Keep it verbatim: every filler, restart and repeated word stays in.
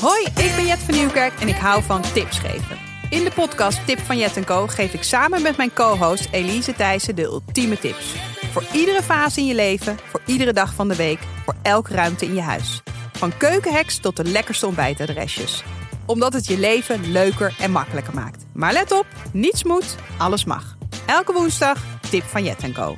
Hoi, ik ben Jet van Nieuwkerk en ik hou van tips geven. In de podcast Tip van Jet en Co geef ik samen met mijn co-host Elise Thijssen de ultieme tips. Voor iedere fase in je leven, voor iedere dag van de week, voor elke ruimte in je huis. Van keukenhacks tot de lekkerste ontbijtadresjes. Omdat het je leven leuker en makkelijker maakt. Maar let op, niets moet, alles mag. Elke woensdag Tip van Jet en Co.